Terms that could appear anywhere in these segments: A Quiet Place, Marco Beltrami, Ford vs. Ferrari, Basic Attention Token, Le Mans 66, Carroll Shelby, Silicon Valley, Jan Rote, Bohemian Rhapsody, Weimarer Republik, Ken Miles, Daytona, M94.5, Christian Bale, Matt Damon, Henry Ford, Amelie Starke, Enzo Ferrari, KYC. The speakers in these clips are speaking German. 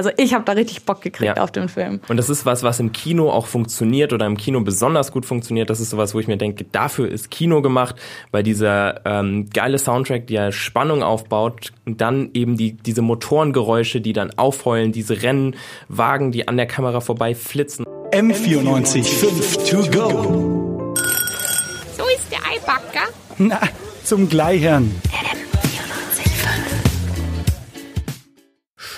Also ich habe da richtig Bock gekriegt auf den Film. Und das ist was, was im Kino auch funktioniert oder im Kino besonders gut funktioniert. Das ist sowas, wo ich mir denke, dafür ist Kino gemacht, weil dieser geile Soundtrack, der Spannung aufbaut, und dann eben diese Motorengeräusche, die dann aufheulen, diese Rennwagen, die an der Kamera vorbei flitzen. M94.5 to go. So ist der Eibacker. Na, zum Gleichern.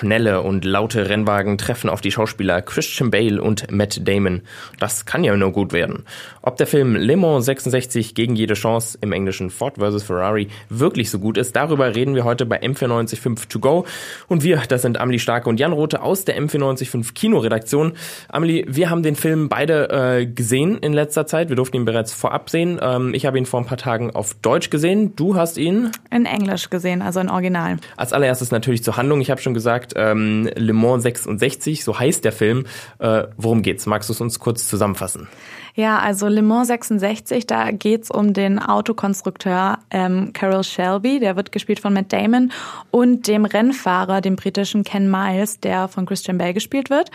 Schnelle und laute Rennwagen treffen auf die Schauspieler Christian Bale und Matt Damon. Das kann ja nur gut werden. Ob der Film Le Mans 66 gegen jede Chance, im Englischen Ford vs. Ferrari, wirklich so gut ist, darüber reden wir heute bei M94.5 To Go. Und wir, das sind Amelie Starke und Jan Rote aus der M94.5 Kinoredaktion. Amelie, wir haben den Film beide gesehen in letzter Zeit. Wir durften ihn bereits vorab sehen. Ich habe ihn vor ein paar Tagen auf Deutsch gesehen. Du hast ihn? In Englisch gesehen, also in Original. Als allererstes natürlich zur Handlung. Ich habe schon gesagt, Le Mans 66, so heißt der Film. Worum geht's? Magst du es uns kurz zusammenfassen? Ja, also Le Mans 66, da geht's um den Autokonstrukteur Carroll Shelby, der wird gespielt von Matt Damon, und dem Rennfahrer, dem britischen Ken Miles, der von Christian Bale gespielt wird.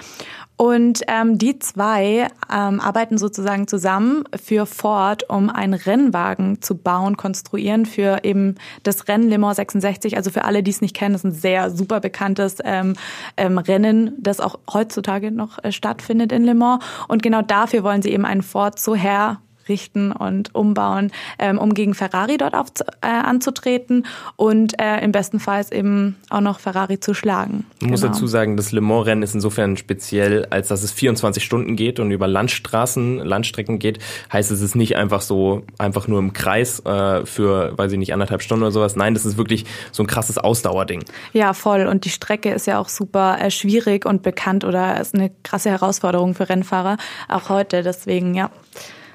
Und die zwei arbeiten sozusagen zusammen für Ford, um einen Rennwagen zu bauen, konstruieren für eben das Rennen Le Mans 66. Also für alle, die es nicht kennen, das ist ein sehr super bekanntes Rennen, das auch heutzutage noch stattfindet in Le Mans. Und genau dafür wollen sie eben einen Ford so herrichten und umbauen, um gegen Ferrari dort anzutreten und im besten Fall eben auch noch Ferrari zu schlagen. Man muss dazu sagen, das Le Mans-Rennen ist insofern speziell, als dass es 24 Stunden geht und über Landstrecken geht. Heißt, es ist nicht einfach nur im Kreis für, weiß ich nicht, 1,5 Stunden oder sowas. Nein, das ist wirklich so ein krasses Ausdauerding. Ja, voll. Und die Strecke ist ja auch super schwierig und bekannt oder ist eine krasse Herausforderung für Rennfahrer, auch heute. Deswegen, ja.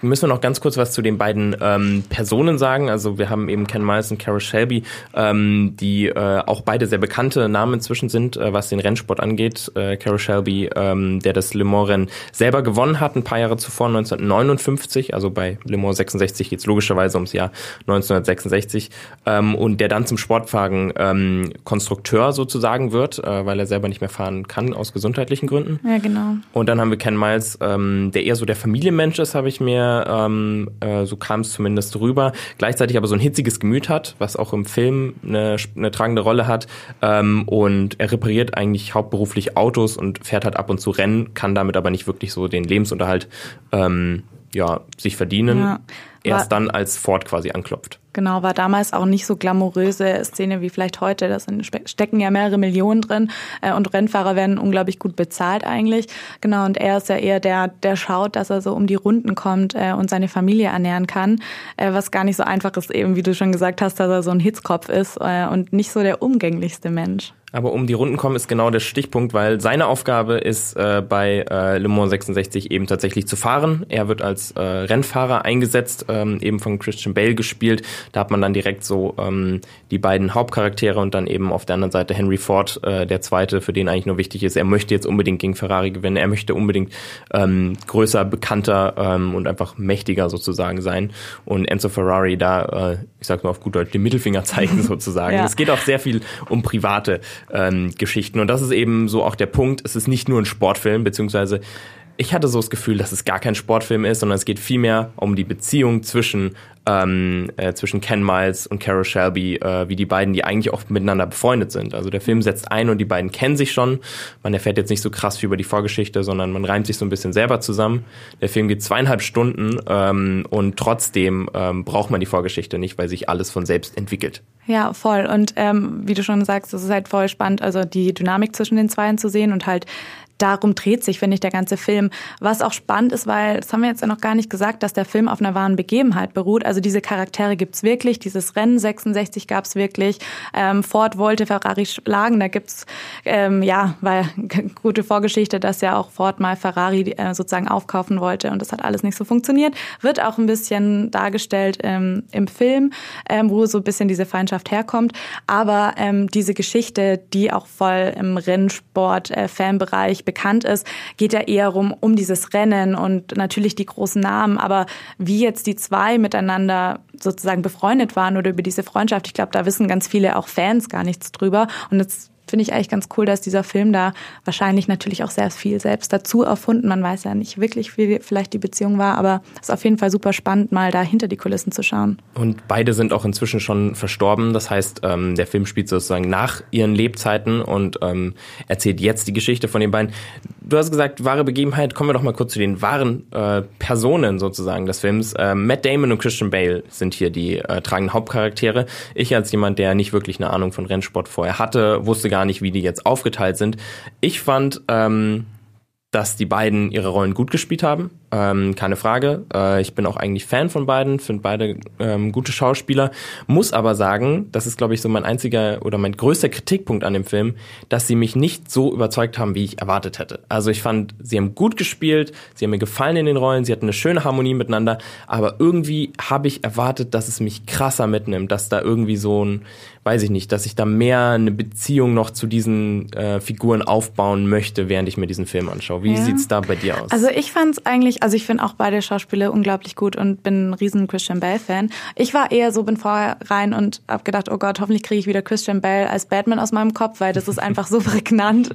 Müssen wir noch ganz kurz was zu den beiden Personen sagen. Also wir haben eben Ken Miles und Carroll Shelby, die auch beide sehr bekannte Namen inzwischen sind, was den Rennsport angeht. Carroll Shelby, der das Le Mans-Rennen selber gewonnen hat, ein paar Jahre zuvor, 1959. Also bei Le Mans 66 geht es logischerweise ums Jahr 1966. Und der dann zum Sportwagen Konstrukteur sozusagen wird, weil er selber nicht mehr fahren kann aus gesundheitlichen Gründen. Ja, genau. Und dann haben wir Ken Miles, der eher so der Familienmensch ist, habe ich mir so kam es zumindest rüber, gleichzeitig aber so ein hitziges Gemüt hat, was auch im Film eine tragende Rolle hat, und er repariert eigentlich hauptberuflich Autos und fährt halt ab und zu Rennen, kann damit aber nicht wirklich so den Lebensunterhalt sich verdienen, erst dann als Ford quasi anklopft. Genau, war damals auch nicht so glamouröse Szene wie vielleicht heute. Da stecken ja mehrere Millionen drin und Rennfahrer werden unglaublich gut bezahlt eigentlich. Genau, und er ist ja eher der schaut, dass er so um die Runden kommt und seine Familie ernähren kann, was gar nicht so einfach ist, eben wie du schon gesagt hast, dass er so ein Hitzkopf ist und nicht so der umgänglichste Mensch. Aber um die Runden kommen ist genau der Stichpunkt, weil seine Aufgabe ist, bei Le Mans 66 eben tatsächlich zu fahren. Er wird als Rennfahrer eingesetzt, eben von Christian Bale gespielt. Da hat man dann direkt so die beiden Hauptcharaktere und dann eben auf der anderen Seite Henry Ford, der Zweite, für den eigentlich nur wichtig ist, er möchte jetzt unbedingt gegen Ferrari gewinnen, er möchte unbedingt größer, bekannter und einfach mächtiger sozusagen sein. Und Enzo Ferrari da, ich sag mal auf gut Deutsch, den Mittelfinger zeigen sozusagen. Es geht auch sehr viel um private Geschichten. Und das ist eben so auch der Punkt. Es ist nicht nur ein Sportfilm, beziehungsweise ich hatte so das Gefühl, dass es gar kein Sportfilm ist, sondern es geht vielmehr um die Beziehung zwischen Ken Miles und Carroll Shelby, wie die beiden, die eigentlich auch miteinander befreundet sind. Also der Film setzt ein und die beiden kennen sich schon. Man erfährt jetzt nicht so krass viel über die Vorgeschichte, sondern man reimt sich so ein bisschen selber zusammen. Der Film geht 2,5 Stunden und trotzdem braucht man die Vorgeschichte nicht, weil sich alles von selbst entwickelt. Ja, voll. Und wie du schon sagst, es ist halt voll spannend, also die Dynamik zwischen den Zweien zu sehen, und halt darum dreht sich, finde ich, der ganze Film. Was auch spannend ist, weil, das haben wir jetzt ja noch gar nicht gesagt, dass der Film auf einer wahren Begebenheit beruht. Also diese Charaktere gibt's wirklich, dieses Rennen 66 gab's wirklich. Ford wollte Ferrari schlagen, da gibt's weil gute Vorgeschichte, dass ja auch Ford mal Ferrari sozusagen aufkaufen wollte, und das hat alles nicht so funktioniert. Wird auch ein bisschen dargestellt im Film, wo so ein bisschen diese Feindschaft herkommt. Aber diese Geschichte, die auch voll im Rennsport-Fanbereich bekannt ist, geht ja eher um dieses Rennen und natürlich die großen Namen. Aber wie jetzt die zwei miteinander sozusagen befreundet waren oder über diese Freundschaft, ich glaube, da wissen ganz viele auch Fans gar nichts drüber. Und jetzt finde ich eigentlich ganz cool, dass dieser Film da wahrscheinlich natürlich auch sehr viel selbst dazu erfunden. Man weiß ja nicht wirklich, wie vielleicht die Beziehung war, aber es ist auf jeden Fall super spannend, mal da hinter die Kulissen zu schauen. Und beide sind auch inzwischen schon verstorben. Das heißt, der Film spielt sozusagen nach ihren Lebzeiten und erzählt jetzt die Geschichte von den beiden. Du hast gesagt, wahre Begebenheit. Kommen wir doch mal kurz zu den wahren Personen sozusagen des Films. Matt Damon und Christian Bale sind hier die tragenden Hauptcharaktere. Ich als jemand, der nicht wirklich eine Ahnung von Rennsport vorher hatte, wusste gar nicht, wie die jetzt aufgeteilt sind. Ich fand, dass die beiden ihre Rollen gut gespielt haben. Keine Frage. Ich bin auch eigentlich Fan von beiden, finde beide gute Schauspieler. Muss aber sagen, das ist, glaube ich, so mein einziger oder mein größter Kritikpunkt an dem Film, dass sie mich nicht so überzeugt haben, wie ich erwartet hätte. Also ich fand, sie haben gut gespielt, sie haben mir gefallen in den Rollen, sie hatten eine schöne Harmonie miteinander, aber irgendwie habe ich erwartet, dass es mich krasser mitnimmt, dass da irgendwie so ein, weiß ich nicht, dass ich da mehr eine Beziehung noch zu diesen Figuren aufbauen möchte, während ich mir diesen Film anschaue. Wie sieht's da bei dir aus? Also ich fand's eigentlich, also ich finde auch beide Schauspieler unglaublich gut und bin ein riesen Christian Bale Fan. Ich war eher so, bin vorher rein und hab gedacht, oh Gott, hoffentlich kriege ich wieder Christian Bale als Batman aus meinem Kopf, weil das ist einfach so prägnant,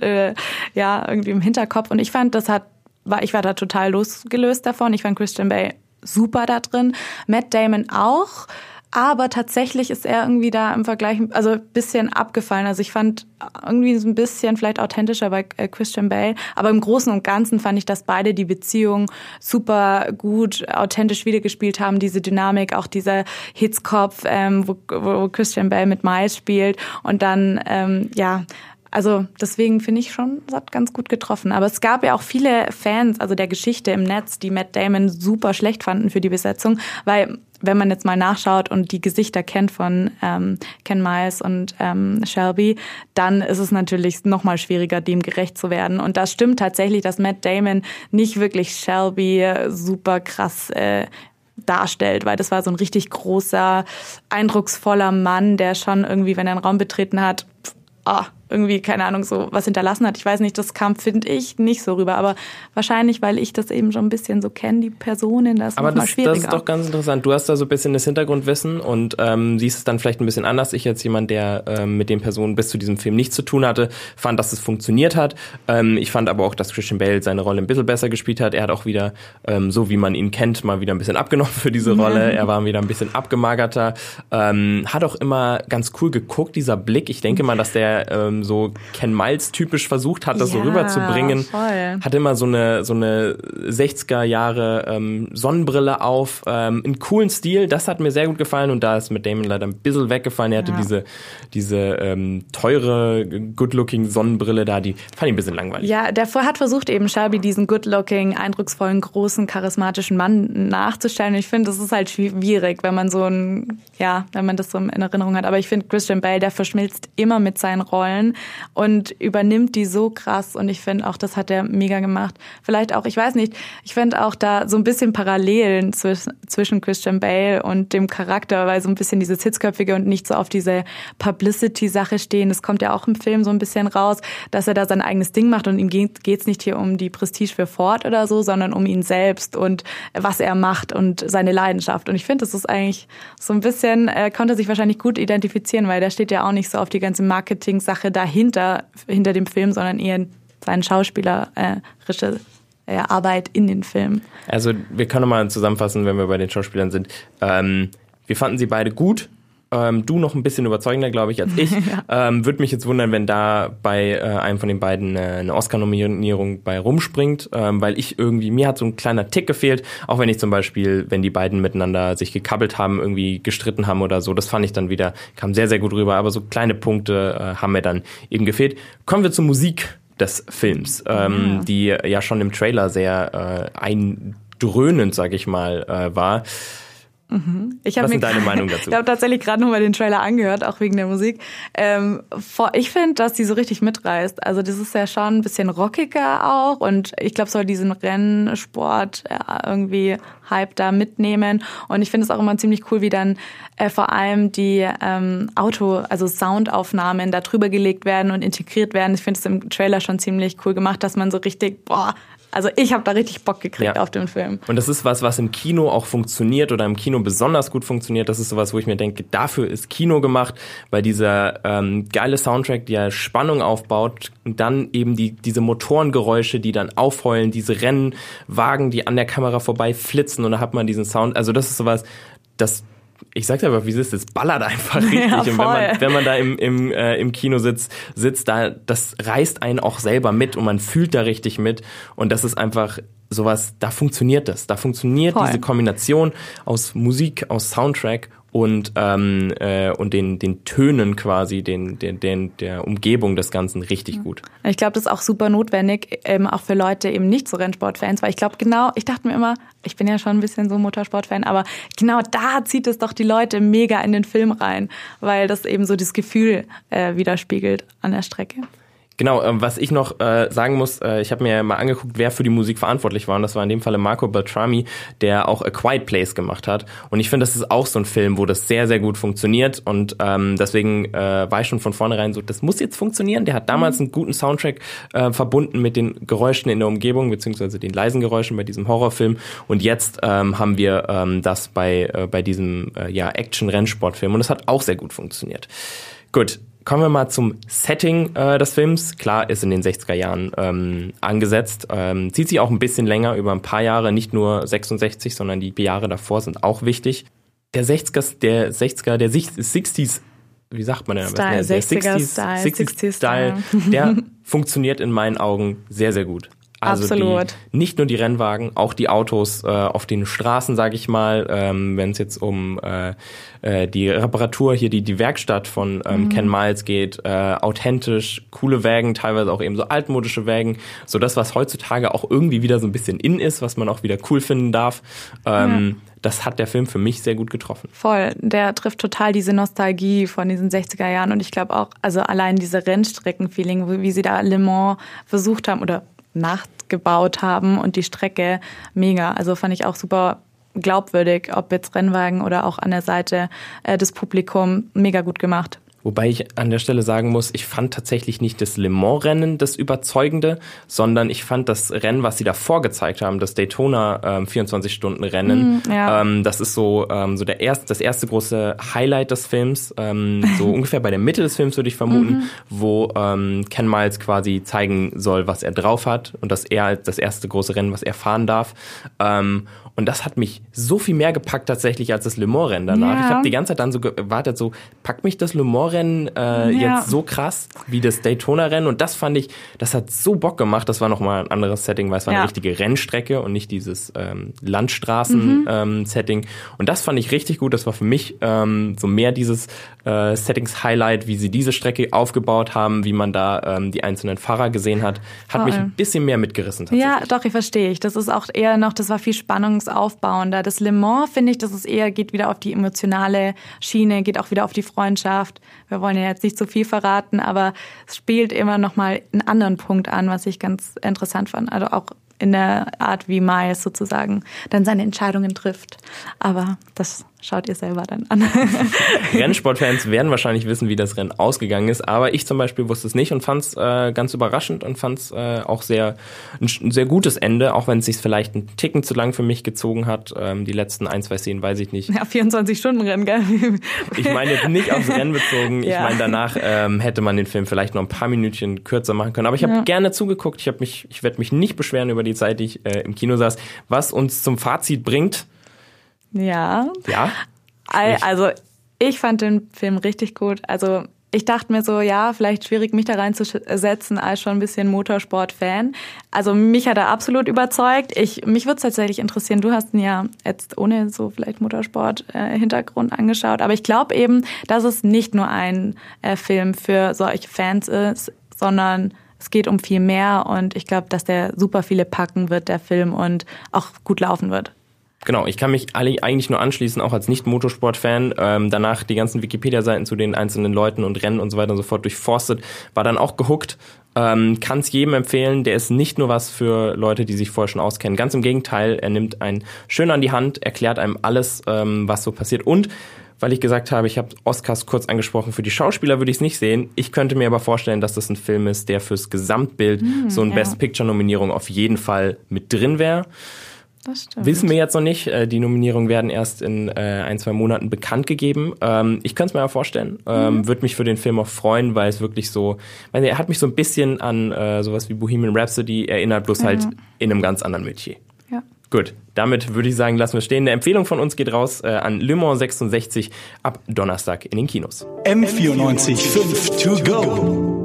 ja, irgendwie im Hinterkopf. Und ich fand, ich war da total losgelöst davon. Ich fand Christian Bale super da drin, Matt Damon auch. Aber tatsächlich ist er irgendwie da im Vergleich, also ein bisschen abgefallen. Also ich fand irgendwie so ein bisschen vielleicht authentischer bei Christian Bale. Aber im Großen und Ganzen fand ich, dass beide die Beziehung super gut authentisch wiedergespielt haben. Diese Dynamik, auch dieser Hitzkopf, wo Christian Bale mit Miles spielt. Und dann, also deswegen finde ich schon, das hat ganz gut getroffen. Aber es gab ja auch viele Fans, also der Geschichte im Netz, die Matt Damon super schlecht fanden für die Besetzung, weil wenn man jetzt mal nachschaut und die Gesichter kennt von Ken Miles und Shelby, dann ist es natürlich noch mal schwieriger, dem gerecht zu werden. Und das stimmt tatsächlich, dass Matt Damon nicht wirklich Shelby super krass darstellt, weil das war so ein richtig großer, eindrucksvoller Mann, der schon irgendwie, wenn er einen Raum betreten hat, irgendwie, keine Ahnung, so was hinterlassen hat. Ich weiß nicht, das kam, finde ich, nicht so rüber. Aber wahrscheinlich, weil ich das eben schon ein bisschen so kenne, die Personen, das ist nochmal schwieriger. Aber das ist doch ganz interessant. Du hast da so ein bisschen das Hintergrundwissen und siehst es dann vielleicht ein bisschen anders. Ich als jemand, der mit den Personen bis zu diesem Film nichts zu tun hatte, fand, dass es funktioniert hat. Ich fand aber auch, dass Christian Bale seine Rolle ein bisschen besser gespielt hat. Er hat auch wieder, so wie man ihn kennt, mal wieder ein bisschen abgenommen für diese Rolle. Er war wieder ein bisschen abgemagerter. Hat auch immer ganz cool geguckt, dieser Blick. Ich denke mal, dass der so Ken Miles typisch versucht hat, das so rüberzubringen. Voll. Hat immer so eine 60er Jahre Sonnenbrille auf, in coolen Stil, das hat mir sehr gut gefallen und da ist mit Damon leider ein bisschen weggefallen. Er hatte diese teure, good-looking Sonnenbrille da, die fand ich ein bisschen langweilig. Ja, der hat versucht eben Shelby diesen good-looking, eindrucksvollen, großen, charismatischen Mann nachzustellen und ich finde, das ist halt schwierig, wenn man wenn man das so in Erinnerung hat, aber ich finde Christian Bale, der verschmilzt immer mit seinen Rollen und übernimmt die so krass und ich finde auch, das hat er mega gemacht. Vielleicht auch, ich weiß nicht, ich finde auch da so ein bisschen Parallelen zwischen Christian Bale und dem Charakter, weil so ein bisschen dieses Hitzköpfige und nicht so auf diese Publicity-Sache stehen, das kommt ja auch im Film so ein bisschen raus, dass er da sein eigenes Ding macht und ihm geht's nicht hier um die Prestige für Ford oder so, sondern um ihn selbst und was er macht und seine Leidenschaft und ich finde, das ist eigentlich so ein bisschen, konnte sich wahrscheinlich gut identifizieren, weil der steht ja auch nicht so auf die ganze Marketing-Sache hinter dem Film, sondern eher seine schauspielerische Arbeit in den Film. Also wir können mal zusammenfassen, wenn wir bei den Schauspielern sind. Wir fanden sie beide gut. Du noch ein bisschen überzeugender, glaube ich, als ich. Würde mich jetzt wundern, wenn da bei einem von den beiden eine Oscar-Nominierung bei rumspringt, weil mir hat so ein kleiner Tick gefehlt, auch wenn ich zum Beispiel, wenn die beiden miteinander sich gekabbelt haben, irgendwie gestritten haben oder so, das fand ich dann wieder, kam sehr, sehr gut rüber, aber so kleine Punkte haben mir dann eben gefehlt. Kommen wir zur Musik des Films, die ja schon im Trailer sehr eindröhnend, sage ich mal, war. Mhm. Was ist deine Meinung dazu? Ich habe tatsächlich gerade nochmal den Trailer angehört, auch wegen der Musik. Ich finde, dass die so richtig mitreißt. Also das ist ja schon ein bisschen rockiger auch und ich glaube, soll diesen Rennsport irgendwie Hype da mitnehmen. Und ich finde es auch immer ziemlich cool, wie dann vor allem die Soundaufnahmen da drüber gelegt werden und integriert werden. Ich finde es im Trailer schon ziemlich cool gemacht, dass man so richtig, Also ich habe da richtig Bock gekriegt auf den Film. Und das ist was, was im Kino auch funktioniert oder im Kino besonders gut funktioniert. Das ist sowas, wo ich mir denke, dafür ist Kino gemacht, weil dieser geile Soundtrack, der Spannung aufbaut und dann eben diese Motorengeräusche, die dann aufheulen, diese Rennwagen, die an der Kamera vorbei flitzen und da hat man diesen Sound. Also das ist sowas, das... Ich sag's einfach, wie es ist, ballert einfach richtig. Ja, und wenn man da im Kino sitzt da, das reißt einen auch selber mit und man fühlt da richtig mit. Und das ist einfach sowas, da funktioniert das. Da funktioniert diese Kombination aus Musik, aus Soundtrack und den Tönen quasi, der Umgebung des Ganzen richtig gut. Ich glaube, das ist auch super notwendig, auch für Leute eben nicht so Rennsportfans, weil ich glaube genau, ich dachte mir immer, ich bin ja schon ein bisschen so Motorsportfan, aber genau da zieht es doch die Leute mega in den Film rein, weil das eben so das Gefühl widerspiegelt an der Strecke. Genau, was ich noch sagen muss, ich habe mir mal angeguckt, wer für die Musik verantwortlich war. Und das war in dem Falle Marco Beltrami, der auch A Quiet Place gemacht hat. Und ich finde, das ist auch so ein Film, wo das sehr, sehr gut funktioniert. Und deswegen war ich schon von vornherein so, das muss jetzt funktionieren. Der hat damals einen guten Soundtrack verbunden mit den Geräuschen in der Umgebung, beziehungsweise den leisen Geräuschen bei diesem Horrorfilm. Und jetzt haben wir das bei diesem Action-Rennsportfilm. Und das hat auch sehr gut funktioniert. Gut. Kommen wir mal zum Setting des Films. Klar, ist in den 60er Jahren angesetzt. Zieht sich auch ein bisschen länger, über ein paar Jahre. Nicht nur 66, sondern die Jahre davor sind auch wichtig. Der 60s, wie sagt man denn? Style, 60er Style. Der funktioniert in meinen Augen sehr, sehr gut. Also absolut. Nicht nur die Rennwagen, auch die Autos auf den Straßen, sage ich mal, wenn es jetzt um die Reparatur hier, die Werkstatt von Ken Miles geht, authentisch, coole Wägen, teilweise auch eben so altmodische Wägen, so das, was heutzutage auch irgendwie wieder so ein bisschen in ist, was man auch wieder cool finden darf. Das hat der Film für mich sehr gut getroffen. Voll, der trifft total diese Nostalgie von diesen 60er Jahren und ich glaube auch, also allein diese Rennstrecken-Feeling, wie sie da Le Mans versucht haben oder nachgebaut haben und die Strecke mega. Also fand ich auch super glaubwürdig, ob jetzt Rennwagen oder auch an der Seite des Publikums, mega gut gemacht. Wobei ich an der Stelle sagen muss, ich fand tatsächlich nicht das Le Mans-Rennen das Überzeugende, sondern ich fand das Rennen, was sie davor gezeigt haben, das Daytona 24-Stunden-Rennen, das ist so das erste große Highlight des Films, so ungefähr bei der Mitte des Films würde ich vermuten, wo Ken Miles quasi zeigen soll, was er drauf hat und dass er das erste große Rennen, was er fahren darf. Und das hat mich so viel mehr gepackt tatsächlich als das Le Mans-Rennen danach. Ja. Ich habe die ganze Zeit dann so gewartet, so packt mich das Le Mans-Rennen jetzt so krass wie das Daytona-Rennen und das fand ich, das hat so Bock gemacht, das war nochmal ein anderes Setting, weil es war eine richtige Rennstrecke und nicht dieses Landstraßen-Setting und das fand ich richtig gut, das war für mich so mehr dieses Settings-Highlight, wie sie diese Strecke aufgebaut haben, wie man da die einzelnen Fahrer gesehen hat, mich ein bisschen mehr mitgerissen tatsächlich. Ja, doch, ich verstehe. Das ist auch eher noch, das war viel spannungsaufbauender. Das Le Mans, finde ich, das ist eher, geht wieder auf die emotionale Schiene, geht auch wieder auf die Freundschaft. Wir wollen ja jetzt nicht so viel verraten, aber es spielt immer nochmal einen anderen Punkt an, was ich ganz interessant fand. Also auch in der Art, wie Miles sozusagen dann seine Entscheidungen trifft. Aber das schaut ihr selber dann an. Rennsportfans werden wahrscheinlich wissen, wie das Rennen ausgegangen ist, aber ich zum Beispiel wusste es nicht und fand es ganz überraschend und fand es auch ein sehr gutes Ende, auch wenn es sich vielleicht einen Ticken zu lang für mich gezogen hat. Die letzten 1, 2 Szenen weiß ich nicht. Ja, 24-Stunden-Rennen, gell? Ich meine jetzt nicht aufs Rennen bezogen. Ich meine, danach hätte man den Film vielleicht noch ein paar Minütchen kürzer machen können. Aber ich habe gerne zugeguckt. Ich werde mich nicht beschweren über die Zeit, die ich im Kino saß. Was uns zum Fazit bringt, ja. Also ich fand den Film richtig gut. Also ich dachte mir so, ja, vielleicht schwierig, mich da reinzusetzen als schon ein bisschen Motorsport-Fan. Also mich hat er absolut überzeugt. Mich würde es tatsächlich interessieren, du hast ihn ja jetzt ohne so vielleicht Motorsport-Hintergrund angeschaut. Aber ich glaube eben, dass es nicht nur ein Film für solche Fans ist, sondern es geht um viel mehr. Und ich glaube, dass der super viele packen wird, der Film, und auch gut laufen wird. Genau, ich kann mich eigentlich nur anschließen, auch als Nicht-Motorsport-Fan. Danach die ganzen Wikipedia-Seiten zu den einzelnen Leuten und Rennen und so weiter und so fort durchforstet, war dann auch gehuckt. Kann es jedem empfehlen, der ist nicht nur was für Leute, die sich vorher schon auskennen. Ganz im Gegenteil, er nimmt einen schön an die Hand, erklärt einem alles, was so passiert. Und weil ich gesagt habe, ich habe Oscars kurz angesprochen, für die Schauspieler würde ich es nicht sehen. Ich könnte mir aber vorstellen, dass das ein Film ist, der fürs Gesamtbild so eine Best-Picture-Nominierung auf jeden Fall mit drin wäre. Das stimmt. Wissen wir jetzt noch nicht. Die Nominierungen werden erst in 1-2 Monaten bekannt gegeben. Ich könnte es mir ja vorstellen. Würde mich für den Film auch freuen, weil es wirklich so, meine, er hat mich so ein bisschen an sowas wie Bohemian Rhapsody erinnert, bloß halt in einem ganz anderen Metier. Ja. Gut, damit würde ich sagen, lassen wir stehen. Eine Empfehlung von uns geht raus an Le Mans 66 ab Donnerstag in den Kinos. M94.5 to go.